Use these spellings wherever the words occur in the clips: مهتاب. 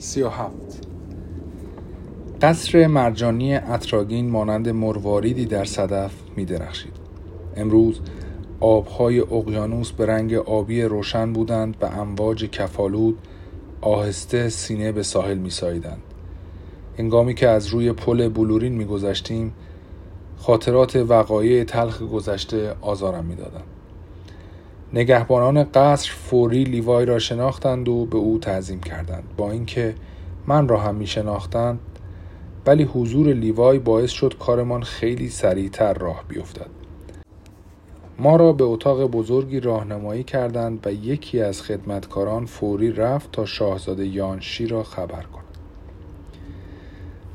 37 قصر مرجانی اتراگین مانند مرواریدی در صدف می درخشید. امروز آبهای اقیانوس به رنگ آبی روشن بودند و امواج کفالود آهسته سینه به ساحل می ساییدند. هنگامی که از روی پل بلورین می گذشتیم، خاطرات وقایع تلخ گذشته آزارم می دادند. نگهبانان قصر فوری لیوای را شناختند و به او تعظیم کردند. با اینکه من را هم می شناختند، ولی حضور لیوای باعث شد کارمان خیلی سریعتر راه بیفتد. ما را به اتاق بزرگی راهنمایی کردند و یکی از خدمتکاران فوری رفت تا شاهزاده یانشی را خبر کند.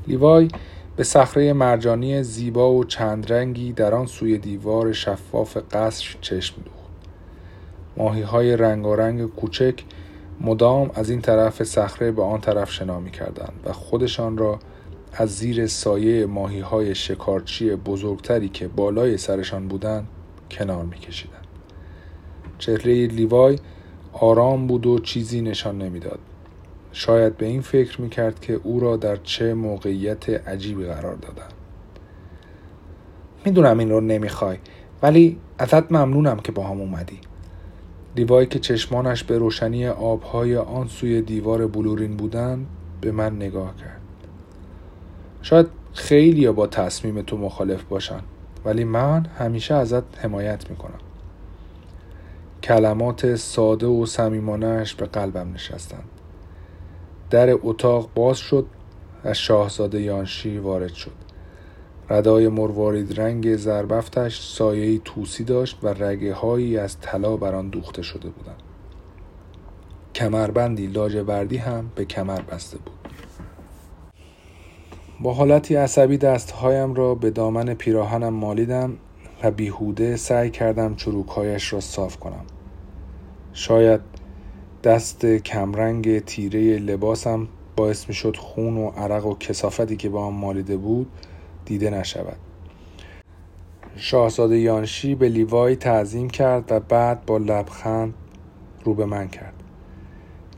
لیوای به صخره مرجانی زیبا و چند رنگی در آن سوی دیوار شفاف قصر چشم دوخت. ماهی‌های رنگارنگ کوچک مدام از این طرف صخره به آن طرف شنا می‌کردند و خودشان را از زیر سایه ماهی‌های شکارچی بزرگتری که بالای سرشان بودند کنار می‌کشیدند. چهره لیوای آرام بود و چیزی نشان نمی‌داد. شاید به این فکر می‌کرد که او را در چه موقعیت عجیبی قرار دادند. می‌دونم این رو نمی‌خوای، ولی ازت ممنونم که با هم اومدی. لیوای که چشمانش به روشنی آبهای آن سوی دیوار بلورین بودند به من نگاه کرد. شاید خیلی‌ها با تصمیم تو مخالف باشن، ولی من همیشه ازت حمایت میکنم. کلمات ساده و صمیمانه‌اش به قلبم نشستند. در اتاق باز شد و شاهزاده یانشی وارد شد. ردای مروارید رنگ زربفتش سایه‌ای طوسی داشت و رگه‌هایی از طلا بر آن دوخته شده بودند. کمربندی لاجوردی هم به کمر بسته بود. با حالتی عصبی دستهایم را به دامن پیراهنم مالیدم و بیهوده سعی کردم چروکهایش را صاف کنم. شاید دست کمرنگ تیره لباسم باعث می‌شد خون و عرق و کثافتی که با هم مالیده بود دیده نشود. شاهزاده یانشی به لیوای تعظیم کرد و بعد با لبخند رو به من کرد.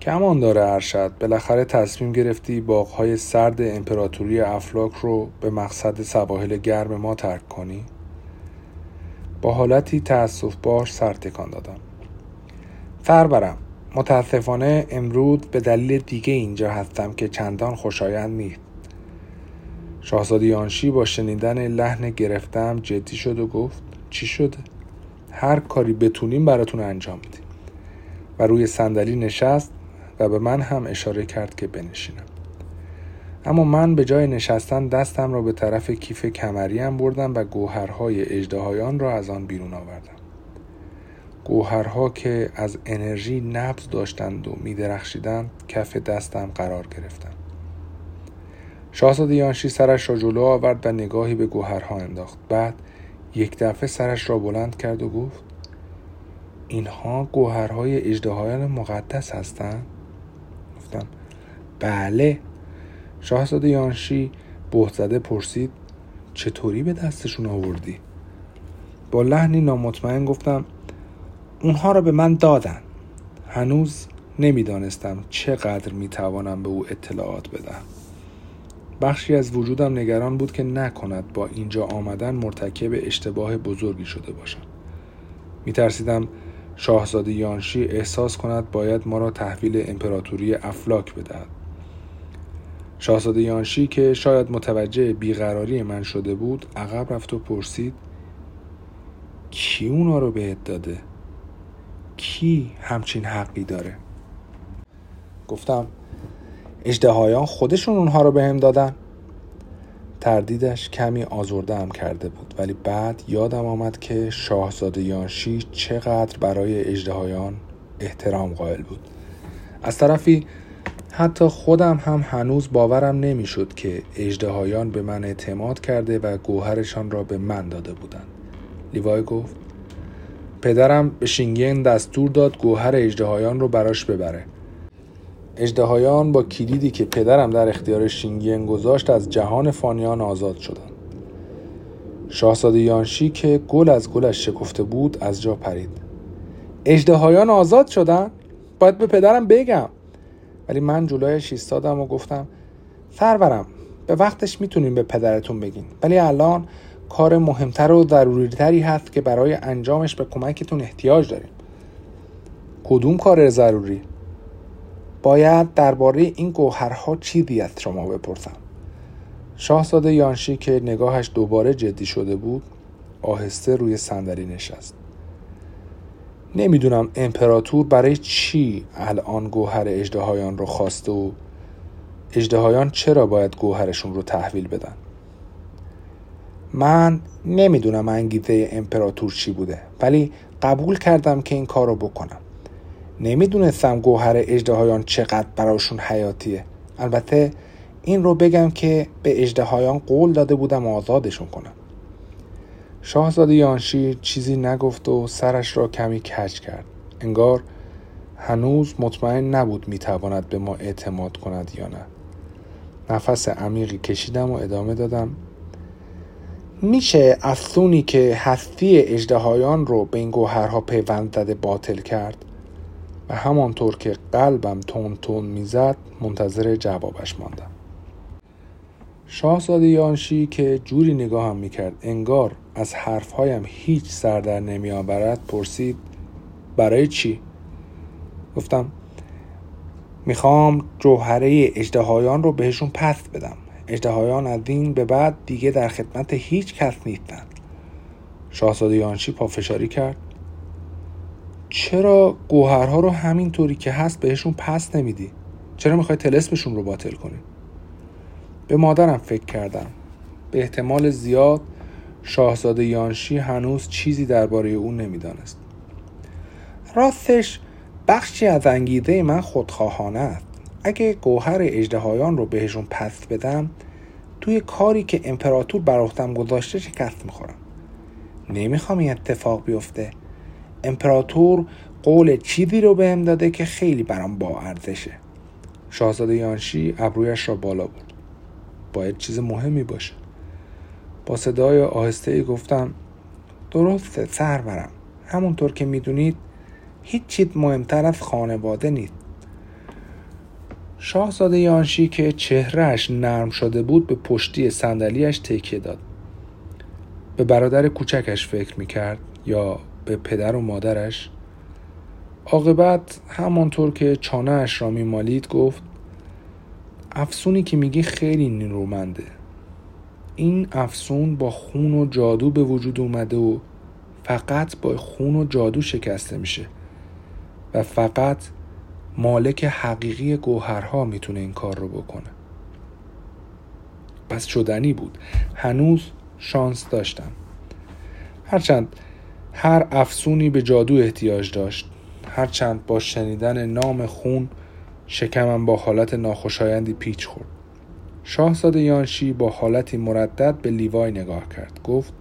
کمان داره ارشد، بالاخره تصمیم گرفتی باغ‌های سرد امپراتوری افلاک رو به مقصد سواحل گرم ما ترک کنی؟ با حالتی تأسف‌بار سر تکان دادم. سربرم، متأسفانه امروز به دلیل دیگه اینجا هستم که چندان خوشایند نیست. شاهزاده یانشی با شنیدن لحن گرفتم جدی شد و گفت چی شده؟ هر کاری بتونیم براتون انجام میدیم. و روی صندلی نشست و به من هم اشاره کرد که بنشینم. اما من به جای نشستن دستم را به طرف کیف کمریم بردم و گوهرهای اژدهایان را از آن بیرون آوردم. گوهرها که از انرژی نبض داشتند و می‌درخشیدند کف دستم قرار گرفتند. شاهزاده یانشی سرش را جلو آورد و نگاهی به گوهرها انداخت. بعد یک دفعه سرش را بلند کرد و گفت اینها گوهرهای اژدهایان مقدس هستند؟ گفتم بله. شاهزاده یانشی بهت‌زده پرسید چطوری به دستشون آوردی؟ با لحنی نامطمئن گفتم اونها را به من دادن. هنوز نمیدانستم چقدر میتوانم به او اطلاعات بدم. بخشی از وجودم نگران بود که نکند با اینجا آمدن مرتکب اشتباه بزرگی شده باشم. میترسیدم شاهزاده یانشی احساس کند باید ما را تحویل امپراتوری افلاک بدهد. شاهزاده یانشی که شاید متوجه بیقراری من شده بود عقب رفت و پرسید کی اونا رو بهت داده؟ کی همچین حقی داره؟ گفتم اژدهایان خودشون اونها رو بهم دادن. تردیدش کمی آزرده هم کرده بود، ولی بعد یادم آمد که شاهزاده یانشی چقدر برای اژدهایان احترام قائل بود. از طرفی حتی خودم هم هنوز باورم نمیشد که اژدهایان به من اعتماد کرده و گوهرشان را به من داده بودند. لیوای گفت پدرم به شینگین دستور داد گوهر اژدهایان رو براش ببره. اژدهایان با کلیدی که پدرم در اختیار شینگین گذاشت از جهان فانیان آزاد شدند. شاهزاده یانشی که گل از گلش شکفته بود از جا پرید. اژدهایان آزاد شدن؟ باید به پدرم بگم. ولی من جلویش ایستادم و گفتم سرورم به وقتش میتونین به پدرتون بگین، ولی الان کار مهمتر و ضروریتری هست که برای انجامش به کمکتون احتیاج داریم. کدوم کار ضروری؟ باید درباره این گوهرها چیزی از شما بپرسم. شاهزاده یانشی که نگاهش دوباره جدی شده بود آهسته روی صندلی نشست. نمیدونم امپراتور برای چی الان گوهر اژدهایان رو خواسته و اژدهایان چرا باید گوهرشون رو تحویل بدن. من نمیدونم انگیزه امپراتور چی بوده، ولی قبول کردم که این کار رو بکنم. نمیدونستم گوهر اژدهایان چقدر براشون حیاتیه. البته این رو بگم که به اژدهایان قول داده بودم آزادشون کنم. شاهزاده یانشی چیزی نگفت و سرش را کمی کج کرد. انگار هنوز مطمئن نبود میتواند به ما اعتماد کند یا نه. نفس عمیقی کشیدم و ادامه دادم. میشه افسونی که هستی اژدهایان رو به این گوهرها پیوند زده باطل کرد؟ و همانطور که قلبم تون تون میزد منتظر جوابش ماندم. شاهزاده یانشی که جوری نگاهم میکرد انگار از حرفهایم هیچ سردر نمی آورد پرسید برای چی؟ گفتم میخوام جوهره اژدهایان رو بهشون پس بدم. اژدهایان از این به بعد دیگه در خدمت هیچ کس نیستن. شاهزاده یانشی پافشاری کرد. چرا گوهرها رو همینطوری که هست بهشون پس نمیدی؟ چرا میخوای طلسمشون رو باطل کنی؟ به مادرم فکر کردم. به احتمال زیاد شاهزاده یانشی هنوز چیزی درباره اون نمیدانست. راستش بخشی از انگیزه من خودخواهانه است. اگه گوهر اژدهایان رو بهشون پس بدم توی کاری که امپراتور بر عهدم گذاشته شکست میخورم. نمیخوام این اتفاق بیفته. امپراتور قول چیزی رو بهم داده که خیلی برام با ارزشه. شاهزاده یانشی ابرویش را بالا برد. باید چیز مهمی باشه. با صدای آهسته‌ای گفتم درسته سرورم، همونطور که میدونید هیچ چیز مهمتر از خانواده نیست. شاهزاده یانشی که چهرهش نرم شده بود به پشتی صندلی‌اش تکیه داد. به برادر کوچکش فکر میکرد یا به پدر و مادرش. عاقبت همانطور که چانه اش را میمالید گفت افسونی که میگی خیلی نیرومنده. این افسون با خون و جادو به وجود اومده و فقط با خون و جادو شکسته میشه و فقط مالک حقیقی گوهرها میتونه این کار رو بکنه. پس شدنی بود. هنوز شانس داشتم. هرچند هر افسونی به جادو احتیاج داشت. هرچند با شنیدن نام خون شکمم با حالت ناخوشایندی پیچ خورد. شاهزاده یانشی با حالتی مردد به لیوای نگاه کرد. گفت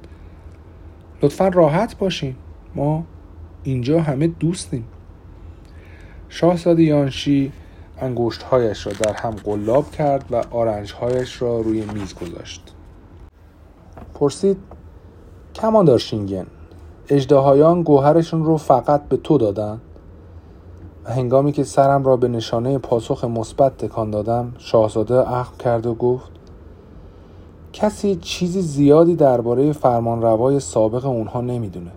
لطفاً راحت باشین، ما اینجا همه دوستیم. شاهزاده یانشی انگشت‌هایش را در هم قلاب کرد و آرنج‌هایش را روی میز گذاشت. پرسید کماندار شینگن، اژدهایان گوهرشون رو فقط به تو دادن؟ و هنگامی که سرم را به نشانه پاسخ مثبت تکان دادم شاهزاده اخم کرد و گفت کسی چیزی زیادی درباره فرمانروای سابق اونها نمیدونه.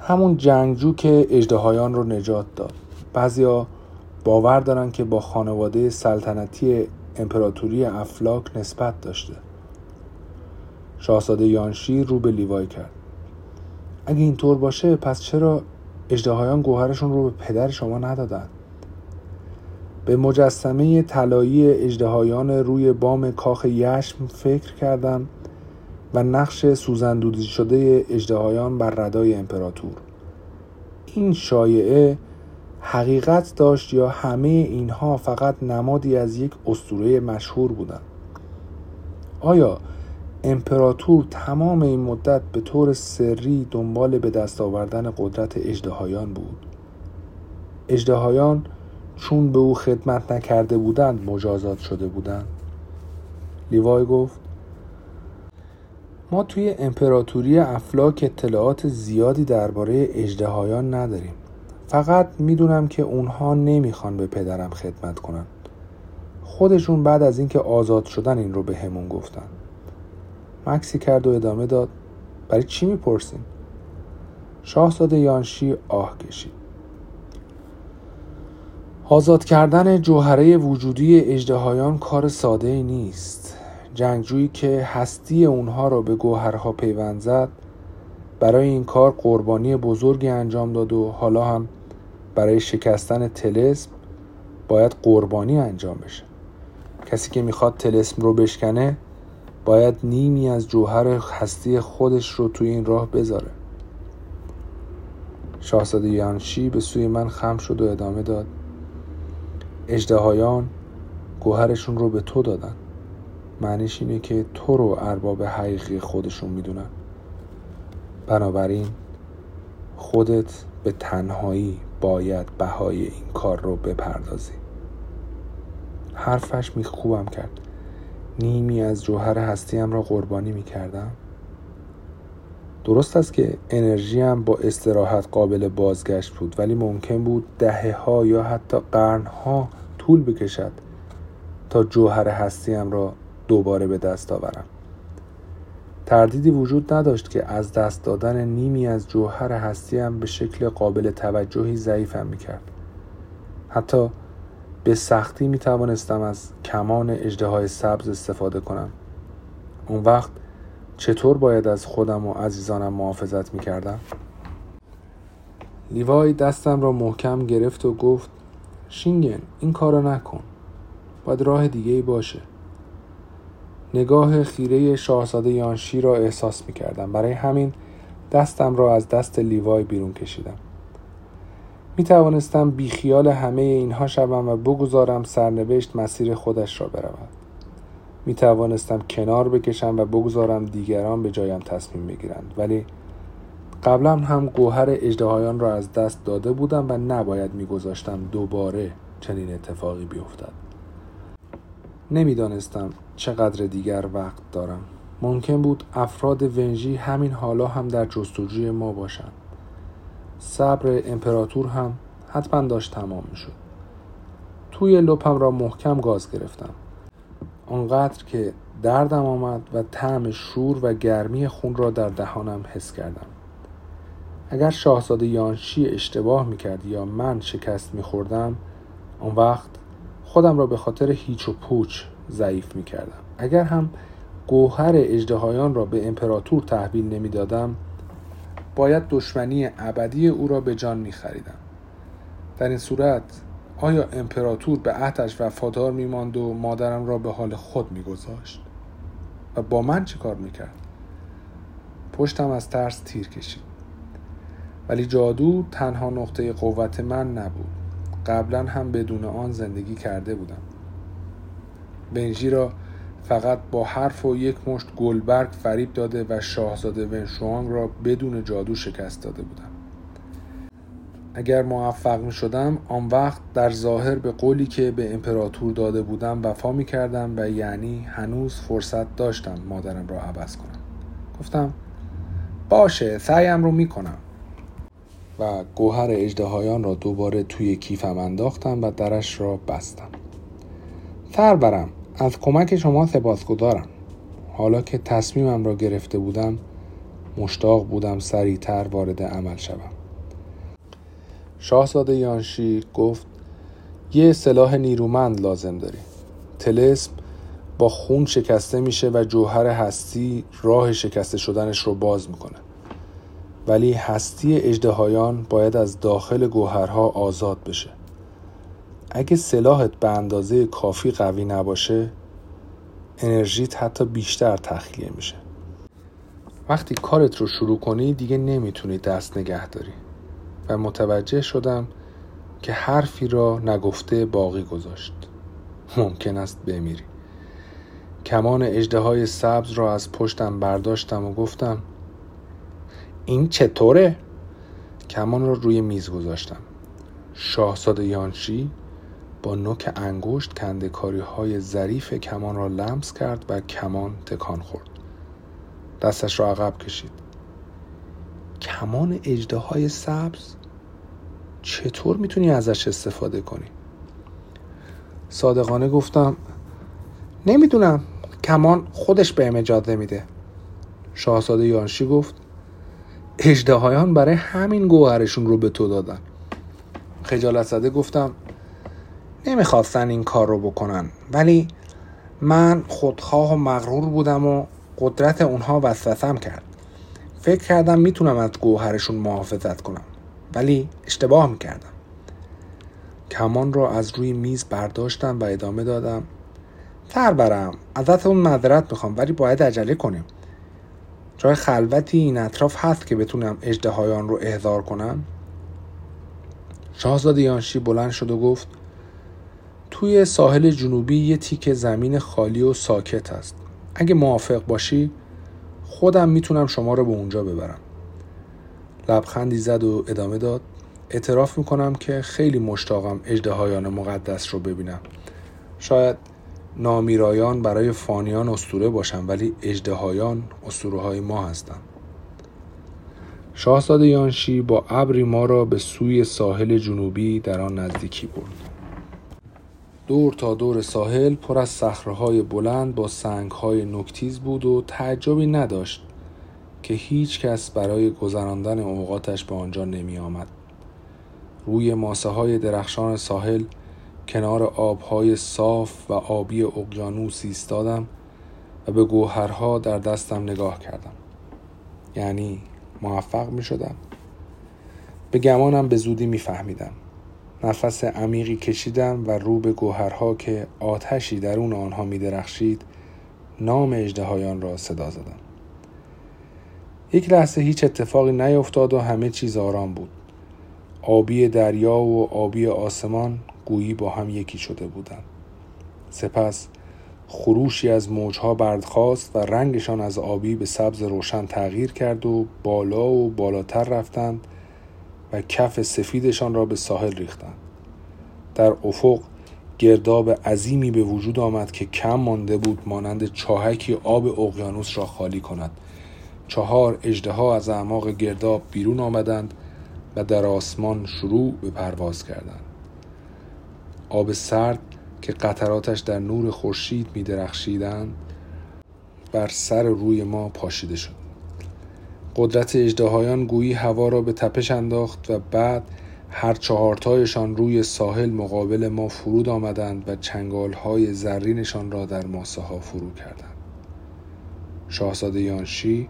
همون جنگجو که اژدهایان رو نجات داد. بعضیا باور دارن که با خانواده سلطنتی امپراتوری افلاک نسبت داشته. شاهزاده یانشی رو به لیوای کرد. اگه اینطور باشه پس چرا اژدهایان گوهرشون رو به پدر شما ندادن؟ به مجسمه طلایی اژدهایان روی بام کاخ یشم فکر کردم و نقش سوزن دودی شده اژدهایان بر ردای امپراتور. این شایعه حقیقت داشت یا همه اینها فقط نمادی از یک اسطوره مشهور بودند؟ آیا امپراتور تمام این مدت به طور سری دنبال به دست آوردن قدرت اژدهایان بود؟ اژدهایان چون به او خدمت نکرده بودند مجازات شده بودند. لیوای گفت ما توی امپراتوری افلاک اطلاعات زیادی درباره اژدهایان نداریم. فقط میدونم که اونها نمیخوان به پدرم خدمت کنن. خودشون بعد از اینکه آزاد شدن این رو به همون گفتن. مکسی کرد و ادامه داد. برای چی میپرسین؟ شاهزاده یانشی آه کشید. آزاد کردن جوهره وجودی اژدهایان کار ساده‌ای نیست. جنگجویی که هستی اونها را به گوهرها پیوند زد، برای این کار قربانی بزرگی انجام داد و حالا هم برای شکستن طلسم باید قربانی انجام بشه. کسی که میخواد طلسم رو بشکنه باید نیمی از جوهر هستی خودش رو توی این راه بذاره. شاهزاده یانشی به سوی من خم شد و ادامه داد. اژدهایان گوهرشون رو به تو دادن. معنیش اینه که تو رو ارباب حقیقی خودشون میدونن. بنابراین خودت به تنهایی باید بهای این کار رو بپردازی. حرفش میخکوبم کرد. نیمی از جوهر هستیم را قربانی میکردم. درست است که انرژیم با استراحت قابل بازگشت بود، ولی ممکن بود دهه‌ها یا حتی قرن‌ها طول بکشد تا جوهر هستیم را دوباره به دست آورم. تردیدی وجود نداشت که از دست دادن نیمی از جوهر هستیم به شکل قابل توجهی ضعیفم میکرد. حتی به سختی میتوانستم از کمان اژدهای سبز استفاده کنم. اون وقت چطور باید از خودم و عزیزانم محافظت میکردم؟ لیوای دستم را محکم گرفت و گفت شینگن، این کارو نکن. باید راه دیگه‌ای باشه. نگاه خیره شاهزاده یانشی را احساس میکردم. برای همین دستم را از دست لیوای بیرون کشیدم. میتوانستم بیخیال همه اینها شوم و بگذارم سرنوشت مسیر خودش را برود. میتوانستم کنار بکشم و بگذارم دیگران به جایم تصمیم بگیرند، ولی قبلا هم گوهر اژدهایان را از دست داده بودم و نباید میگذاشتم دوباره چنین اتفاقی بیفتد. نمیدانستم چقدر دیگر وقت دارم. ممکن بود افراد ونژی همین حالا هم در جستجوی ما باشند. صبر امپراتور هم حتما داشت تمام میشد. توی لپم را محکم گاز گرفتم. آنقدر که دردم آمد و طعم شور و گرمی خون را در دهانم حس کردم. اگر شاهزاده یانشی اشتباه میکرد یا من شکست میخوردم، اون وقت خودم را به خاطر هیچ و پوچ ضعیف میکردم. اگر هم گوهر اژدهایان را به امپراتور تحویل نمیدادم، باید دشمنی ابدی او را به جان میخریدم. در این صورت آیا امپراتور به عهدش وفادار میماند و مادرم را به حال خود میگذاشت؟ و با من چه کار میکرد؟ پشتم از ترس تیر کشید. ولی جادو تنها نقطه قوت من نبود. قبلا هم بدون آن زندگی کرده بودم. ونژی را فقط با حرف و یک مشت گلبرگ فریب داده و شاهزاده ونشوانگ را بدون جادو شکست داده بودم. اگر موفق می شدم، آن وقت در ظاهر به قولی که به امپراتور داده بودم وفا می کردم و یعنی هنوز فرصت داشتم مادرم را عوض کنم. گفتم باشه، سعیم رو می کنم و گوهر اژدهایان را دوباره توی کیفم انداختم و درش را بستم. سرورم، از کمک شما سپاسگزارم. حالا که تصمیمم را گرفته بودم، مشتاق بودم سریعتر وارد عمل شوم. شاهزاده یانشی گفت یه سلاح نیرومند لازم داری. طلسم با خون شکسته میشه و جوهر هستی راه شکسته شدنش رو باز میکنه، ولی هستی اژدهایان باید از داخل گوهرها آزاد بشه. اگه سلاحت به اندازه کافی قوی نباشه، انرژیت حتی بیشتر تخلیه میشه. وقتی کارت رو شروع کنی دیگه نمیتونی دست نگه داری. و متوجه شدم که حرفی را نگفته باقی گذاشت. ممکن است بمیری. کمان اژدهای سبز را از پشتم برداشتم و گفتم این چطوره؟ کمان را روی میز گذاشتم. شاهزاده یانشی با نوک انگشت کنده‌کاری های ظریف کمان را لمس کرد و کمان تکان خورد. دستش را عقب کشید. کمان اژدهای سبز؟ چطور میتونی ازش استفاده کنی؟ صادقانه گفتم نمیدونم، کمان خودش بهم اجازه میده. شاهزاده یانشی گفت اژدهایان برای همین گوهرشون رو به تو دادن. خجالت زده گفتم نمیخواستن این کار رو بکنن، ولی من خودخواه و مغرور بودم و قدرت اونها وسوسه‌ام کرد. فکر کردم میتونم از گوهرشون محافظت کنم، ولی اشتباه میکردم. کمان را از روی میز برداشتم و ادامه دادم سرورم، ازتون معذرت میخوام ولی باید عجله کنیم. جای خلوتی این اطراف هست که بتونم اژدهایان رو احضار کنم؟ شاهزاده یانشی بلند شد و گفت توی ساحل جنوبی یه تیکه زمین خالی و ساکت است. اگه موافق باشی خودم میتونم شما رو به اونجا ببرم. لبخندی زد و ادامه داد اعتراف میکنم که خیلی مشتاقم اژدهایان مقدس رو ببینم. شاید نامیرایان برای فانیان اسطوره باشن، ولی اژدهایان اسطوره های ما هستن. شاهزاده یانشی با ابری ما را به سوی ساحل جنوبی در آن نزدیکی برد. دور تا دور ساحل پر از صخره‌های بلند با سنگ‌های نوک‌تیز بود و تعجبی نداشت که هیچ کس برای گذراندن اوقاتش به آنجا نمی آمد. روی ماسه‌های درخشان ساحل کنار آب‌های صاف و آبی اقیانوس ایستادم و به گوهرها در دستم نگاه کردم. یعنی موفق می شدم؟ به گمانم به زودی می فهمیدم. نفس عمیقی کشیدم و رو به گوهرها که آتشی درون آنها می درخشید نام اژدهایان را صدا زدم. یک لحظه هیچ اتفاقی نیفتاد و همه چیز آرام بود. آبی دریا و آبی آسمان گویی با هم یکی شده بودند. سپس خروشی از موجها برخاست و رنگشان از آبی به سبز روشن تغییر کرد و بالا و بالاتر رفتند و کف سفیدشان را به ساحل ریختند. در افق گرداب عظیمی به وجود آمد که کم مانده بود مانند چاهکی آب اقیانوس را خالی کند. 4 اژدها از اعماق گرداب بیرون آمدند و در آسمان شروع به پرواز کردند. آب سرد که قطراتش در نور خورشید می درخشیدند بر سر روی ما پاشیده شد. قدرت اژدهایان گویی هوا را به تپش انداخت و بعد هر 4 تایشان روی ساحل مقابل ما فرود آمدند و چنگال‌های زرینشان را در ماسه‌ها فرو کردند. شاهزاده یانشی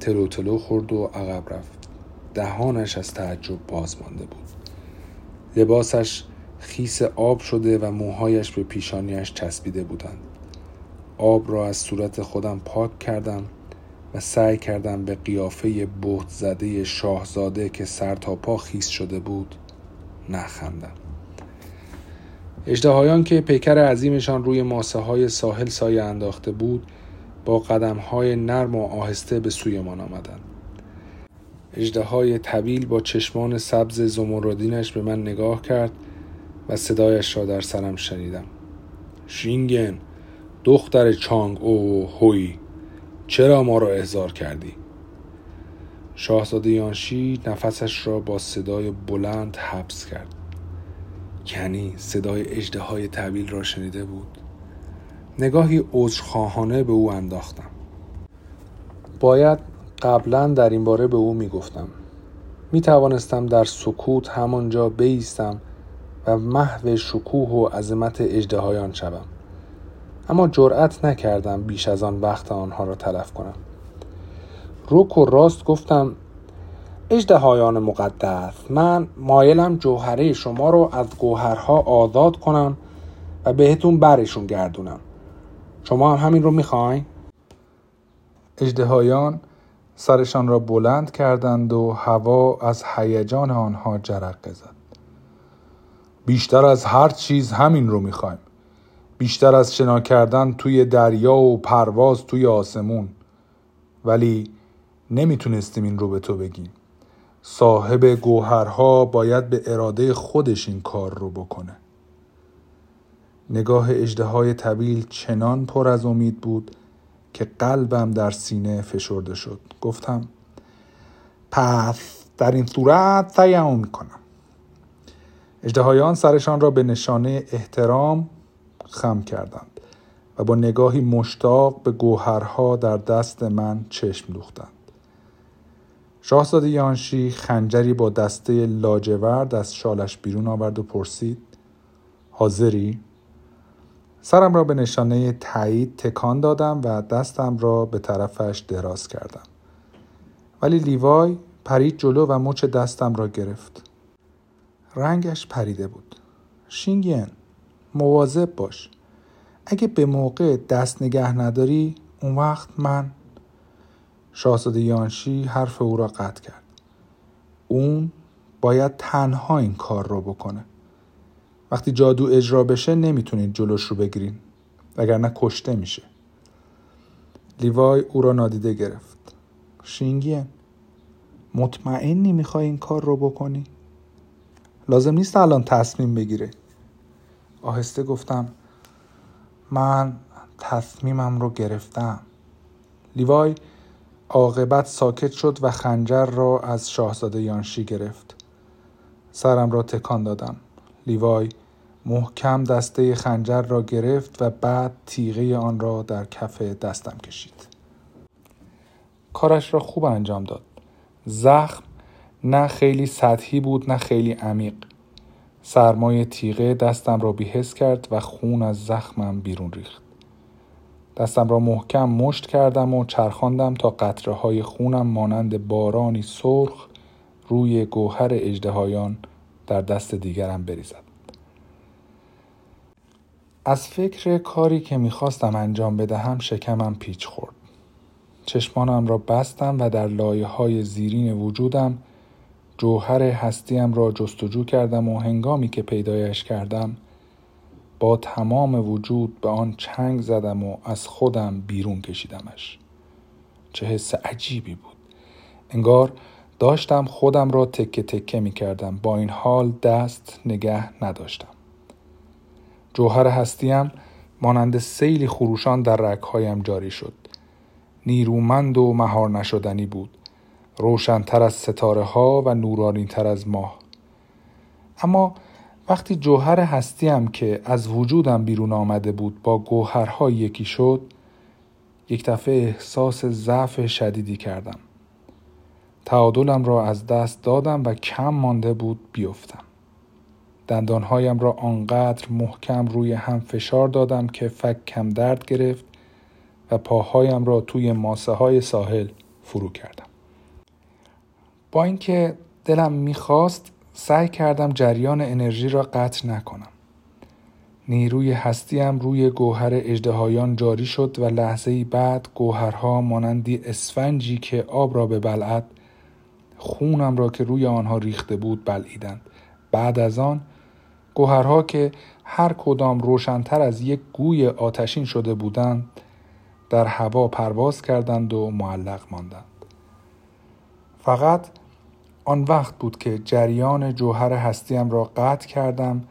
تلو تلو خورد و عقب رفت. دهانش از تعجب باز مانده بود. لباسش خیس آب شده و موهایش به پیشانیش چسبیده بودند. آب را از صورت خودم پاک کردم و سعی کردم به قیافه بهت زده شاهزاده که سر تا پا خیس شده بود نخندم. اژدهایان که پیکر عظیمشان روی ماسه های ساحل سایه انداخته بود با قدم های نرم و آهسته به سویمان آمدند. اژدهای طویل با چشمان سبز زمردینش به من نگاه کرد و صدایش را در سرم شنیدم. شینگن، دختر چانگ او هوی، چرا ما را احضار کردی؟ شاهزاده یانشی نفسش را با صدای بلند حبس کرد. یعنی صدای اژدهای طویل را شنیده بود. نگاهی عذرخواهانه به او انداختم. باید قبلا در این باره به او میگفتم. میتوانستم در سکوت همانجا بایستم و محو شکوه و عظمت اژدهایان شدم، اما جرأت نکردم بیش از آن وقت آنها را تلف کنم. رک و راست گفتم اژدهایان مقدس، من مایلم جوهره شما را از گوهرها آزاد کنم و بهتون برشون گردونم. شما هم همین رو میخواین؟ اژدهایان سرشان را بلند کردند و هوا از هیجان آنها جرقه زد. بیشتر از هر چیز همین رو میخوایم. بیشتر از شنا کردن توی دریا و پرواز توی آسمون. ولی نمیتونستیم این رو به تو بگیم. صاحب گوهرها باید به اراده خودش این کار رو بکنه. نگاه اژدهای طویل چنان پر از امید بود که قلبم در سینه فشرده شد. گفتم پس در این صورت سعی میکنم. اژدهایان سرشان را به نشانه احترام خم کردند و با نگاهی مشتاق به گوهرها در دست من چشم دوختند. شاهزاده یانشی خنجری با دسته لاجورد از شالش بیرون آورد و پرسید: حاضری؟ سرم را به نشانه تایید تکان دادم و دستم را به طرفش دراز کردم. ولی لیوای پرید جلو و مچ دستم را گرفت. رنگش پریده بود. شینگین، مواظب باش. اگه به موقع دست نگه نداری، اون وقت من... شاهزاده یانشی حرف او را قطع کرد. اون باید تنها این کار را بکنه. وقتی جادو اجرا بشه نمیتونید جلوش رو بگیرین، وگرنه کشته میشه. لیوای او را نادیده گرفت. شینگین، مطمئنی میخوای این کار رو بکنی؟ لازم نیست الان تصمیم بگیره. آهسته گفتم: من تصمیمم رو گرفتم. لیوای عاقبت ساکت شد و خنجر را از شاهزاده یانشی گرفت. سرم را تکان دادم. لیوای محکم دسته خنجر را گرفت و بعد تیغه آن را در کف دستم کشید. کارش را خوب انجام داد. زخم نه خیلی سطحی بود نه خیلی عمیق. سرمای تیغه دستم را بی‌حس کرد و خون از زخمم بیرون ریخت. دستم را محکم مشت کردم و چرخاندم تا قطره‌های خونم مانند بارانی سرخ روی گوهر اژدهایان در دست دیگرم بریزد. از فکر کاری که می‌خواستم انجام بدهم شکمم پیچ خورد. چشمانم را بستم و در لایه‌های زیرین وجودم جوهر هستیم را جستجو کردم و هنگامی که پیدایش کردم با تمام وجود به آن چنگ زدم و از خودم بیرون کشیدمش. چه حس عجیبی بود. انگار داشتم خودم را تکه تکه می کردم. با این حال دست نگه نداشتم. جوهر هستیم مانند سیلی خروشان در رگ‌هایم جاری شد. نیرومند و مهار نشدنی بود. روشن‌تر از ستاره‌ها و نورانی‌تر از ماه. اما وقتی جوهر هستیم که از وجودم بیرون آمده بود با گوهرها یکی شد، یک دفعه احساس ضعف شدیدی کردم. تعادلم را از دست دادم و کم مانده بود بیفتم. دندانهایم را آنقدر محکم روی هم فشار دادم که فکم درد گرفت و پاهایم را توی ماسه های ساحل فرو کردم. با اینکه دلم میخواست سعی کردم جریان انرژی را قطع نکنم. نیروی هستیم روی گوهر اژدهایان جاری شد و لحظه‌ای بعد گوهرها مانندی اسفنجی که آب را ببلعد، خونم را که روی آنها ریخته بود بلعیدند. بعد از آن گوهرها که هر کدام روشن‌تر از یک گوی آتشین شده بودند، در هوا پرواز کردند و معلق ماندند. فقط آن وقت بود که جریان جوهر هستیم را قطع کردم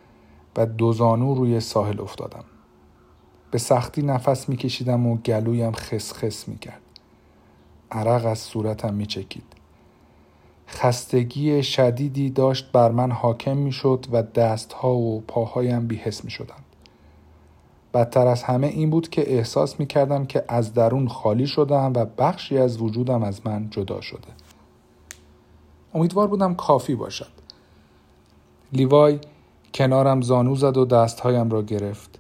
و دوزانو روی ساحل افتادم. به سختی نفس میکشیدم و گلویم خس خس میکرد. عرق از صورتم میچکید. خستگی شدیدی داشت بر من حاکم میشد و دستها و پاهایم بی‌حس میشدند. بدتر از همه این بود که احساس میکردم که از درون خالی شدم و بخشی از وجودم از من جدا شده. امیدوار بودم کافی باشد. لیوای کنارم زانو زد و دستهایم را گرفت.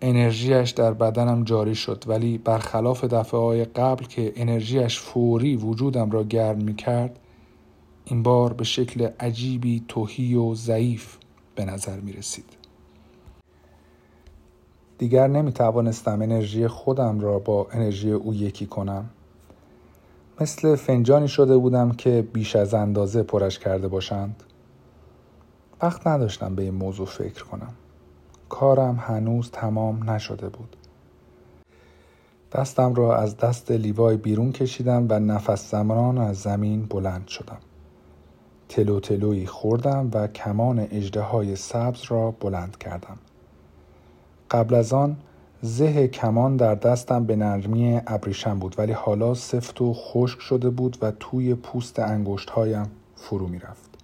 انرژیش در بدنم جاری شد، ولی برخلاف دفعه‌های قبل که انرژیش فوری وجودم را گرم می‌کرد، این بار به شکل عجیبی تهی و ضعیف به نظر می‌رسید. دیگر نمی‌توانستم انرژی خودم را با انرژی او یکی کنم. مثل فنجانی شده بودم که بیش از اندازه پرش کرده باشند. وقت نداشتم به این موضوع فکر کنم. کارم هنوز تمام نشده بود. دستم را از دست لیوای بیرون کشیدم و نفس زمان از زمین بلند شدم. تلو تلویی خوردم و کمان اژدهای سبز را بلند کردم. قبل از آن زه کمان در دستم به نرمی ابریشم بود، ولی حالا سفت و خشک شده بود و توی پوست انگشت‌هایم فرو می‌رفت.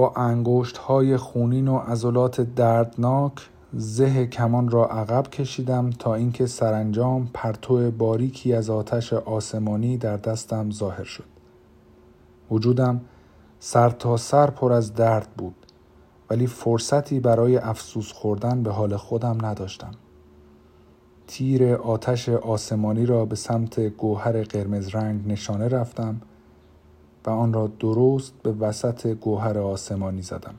با انگشت‌های خونین و عضلات دردناک زه کمان را عقب کشیدم تا اینکه سرانجام پرتو باریکی از آتش آسمانی در دستم ظاهر شد. وجودم سر تا سر پر از درد بود، ولی فرصتی برای افسوس خوردن به حال خودم نداشتم. تیر آتش آسمانی را به سمت گوهر قرمز رنگ نشانه رفتم و آن را درست به وسط گوهر آسمانی زدم.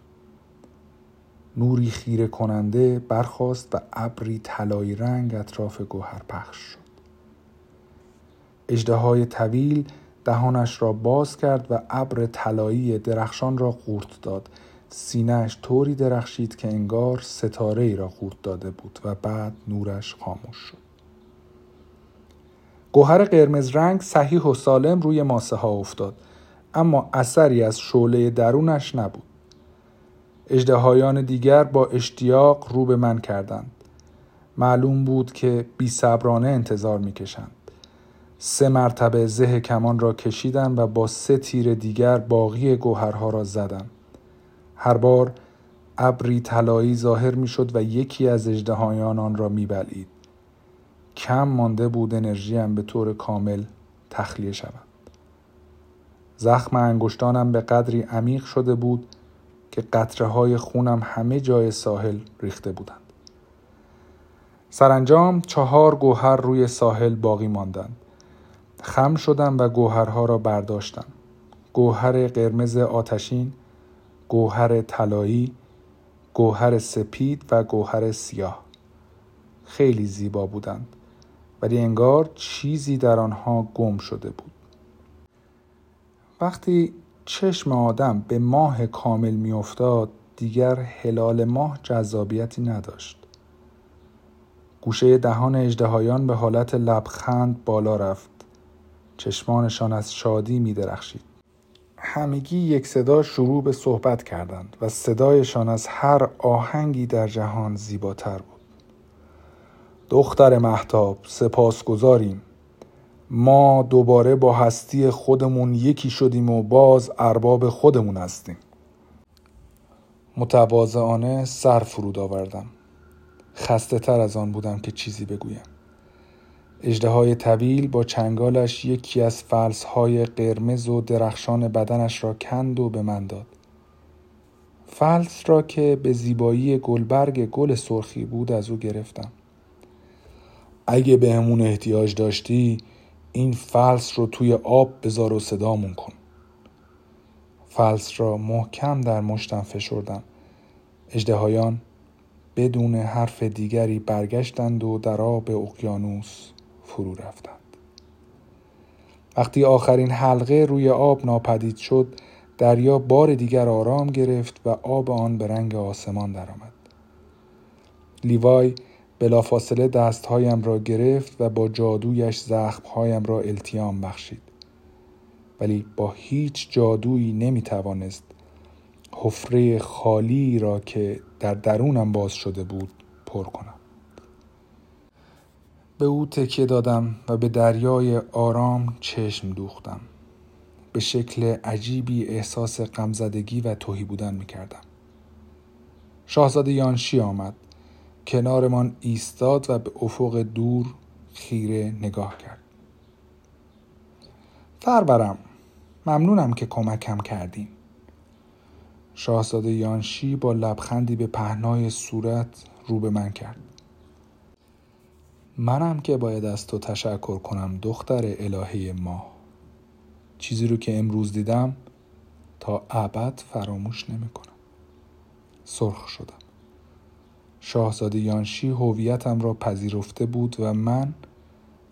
نوری خیره کننده برخاست و ابری طلایی رنگ اطراف گوهر پخش شد. اژدهای طویل دهانش را باز کرد و ابر طلایی درخشان را قورت داد. سینه‌اش طوری درخشید که انگار ستاره‌ای را قورت داده بود و بعد نورش خاموش شد. گوهر قرمز رنگ صحیح و سالم روی ماسه ها افتاد، اما اثری از شعله درونش نبود. اژدهایان دیگر با اشتیاق رو به من کردند. معلوم بود که بی‌صبرانه انتظار می‌کشند. 3 مرتبه زه کمان را کشیدم و با 3 تیر دیگر باقی گوهرها را زدم. هر بار ابری طلایی ظاهر می‌شد و یکی از اژدهایان آن را می‌بلعید. کم مانده بود انرژیم به طور کامل تخلیه شود. زخم انگشتانم به قدری عمیق شده بود که قطره‌های خونم همه جای ساحل ریخته بودند. سرانجام 4 گوهر روی ساحل باقی ماندند. خم شدم و گوهرها را برداشتم. گوهر قرمز آتشین، گوهر طلایی، گوهر سپید و گوهر سیاه. خیلی زیبا بودند، ولی انگار چیزی در آنها گم شده بود. وقتی چشم آدم به ماه کامل می‌افتاد، دیگر هلال ماه جذابیتی نداشت. گوشه دهان اژدهایان به حالت لبخند بالا رفت. چشمانشان از شادی می‌درخشید. همگی یک صدا شروع به صحبت کردند و صدایشان از هر آهنگی در جهان زیباتر بود. دختر مهتاب، سپاسگزاریم. ما دوباره با هستی خودمون یکی شدیم و باز ارباب خودمون هستیم. متواضعانه سر فرود آوردم. خسته تر از آن بودم که چیزی بگویم. اژدهای طویل با چنگالش یکی از فلس‌های قرمز و درخشان بدنش را کند و به من داد. فلس را که به زیبایی گلبرگ گل سرخی بود از او گرفتم. اگه به همون احتیاج داشتی، این فلس رو توی آب بذار و صدامون کن. فلس را محکم در مشتم فشردم. اژدهایان بدون حرف دیگری برگشتند و در آب اقیانوس فرو رفتند. وقتی آخرین حلقه روی آب ناپدید شد، دریا بار دیگر آرام گرفت و آب آن به رنگ آسمان درآمد. لیوای بلافاصله دستهایم را گرفت و با جادویش زخمهایم را التیام بخشید. ولی با هیچ جادویی نمیتوانست حفره خالی را که در درونم باز شده بود پر کنم. به او تکیه دادم و به دریای آرام چشم دوختم. به شکل عجیبی احساس غمزدگی و تهی بودن میکردم. شاهزاده یانشی آمد. کنارمان ایستاد و به افق دور خیره نگاه کرد. فربرم، ممنونم که کمکم کردین. شاهزاده یانشی با لبخندی به پهنای صورت رو به من کرد. منم که باید از تو تشکر کنم دختر الهه ما. چیزی رو که امروز دیدم تا ابد فراموش نمی‌کنم. سرخ شدم. شاهزاده یانشی هویتم را پذیرفته بود و من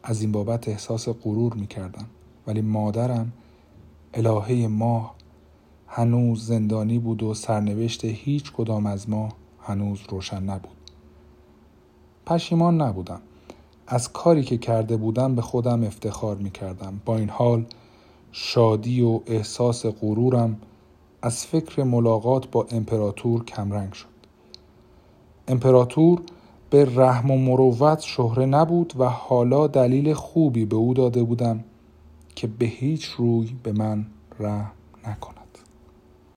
از این بابت احساس غرور می‌کردم، ولی مادرم الهه ما هنوز زندانی بود و سرنوشت هیچ کدام از ما هنوز روشن نبود. پشیمان نبودم. از کاری که کرده بودم به خودم افتخار می‌کردم. با این حال شادی و احساس غرورم از فکر ملاقات با امپراتور کمرنگ شد. امپراتور به رحم و مروت شهره نبود و حالا دلیل خوبی به او داده بودم که به هیچ روی به من رحم نکند.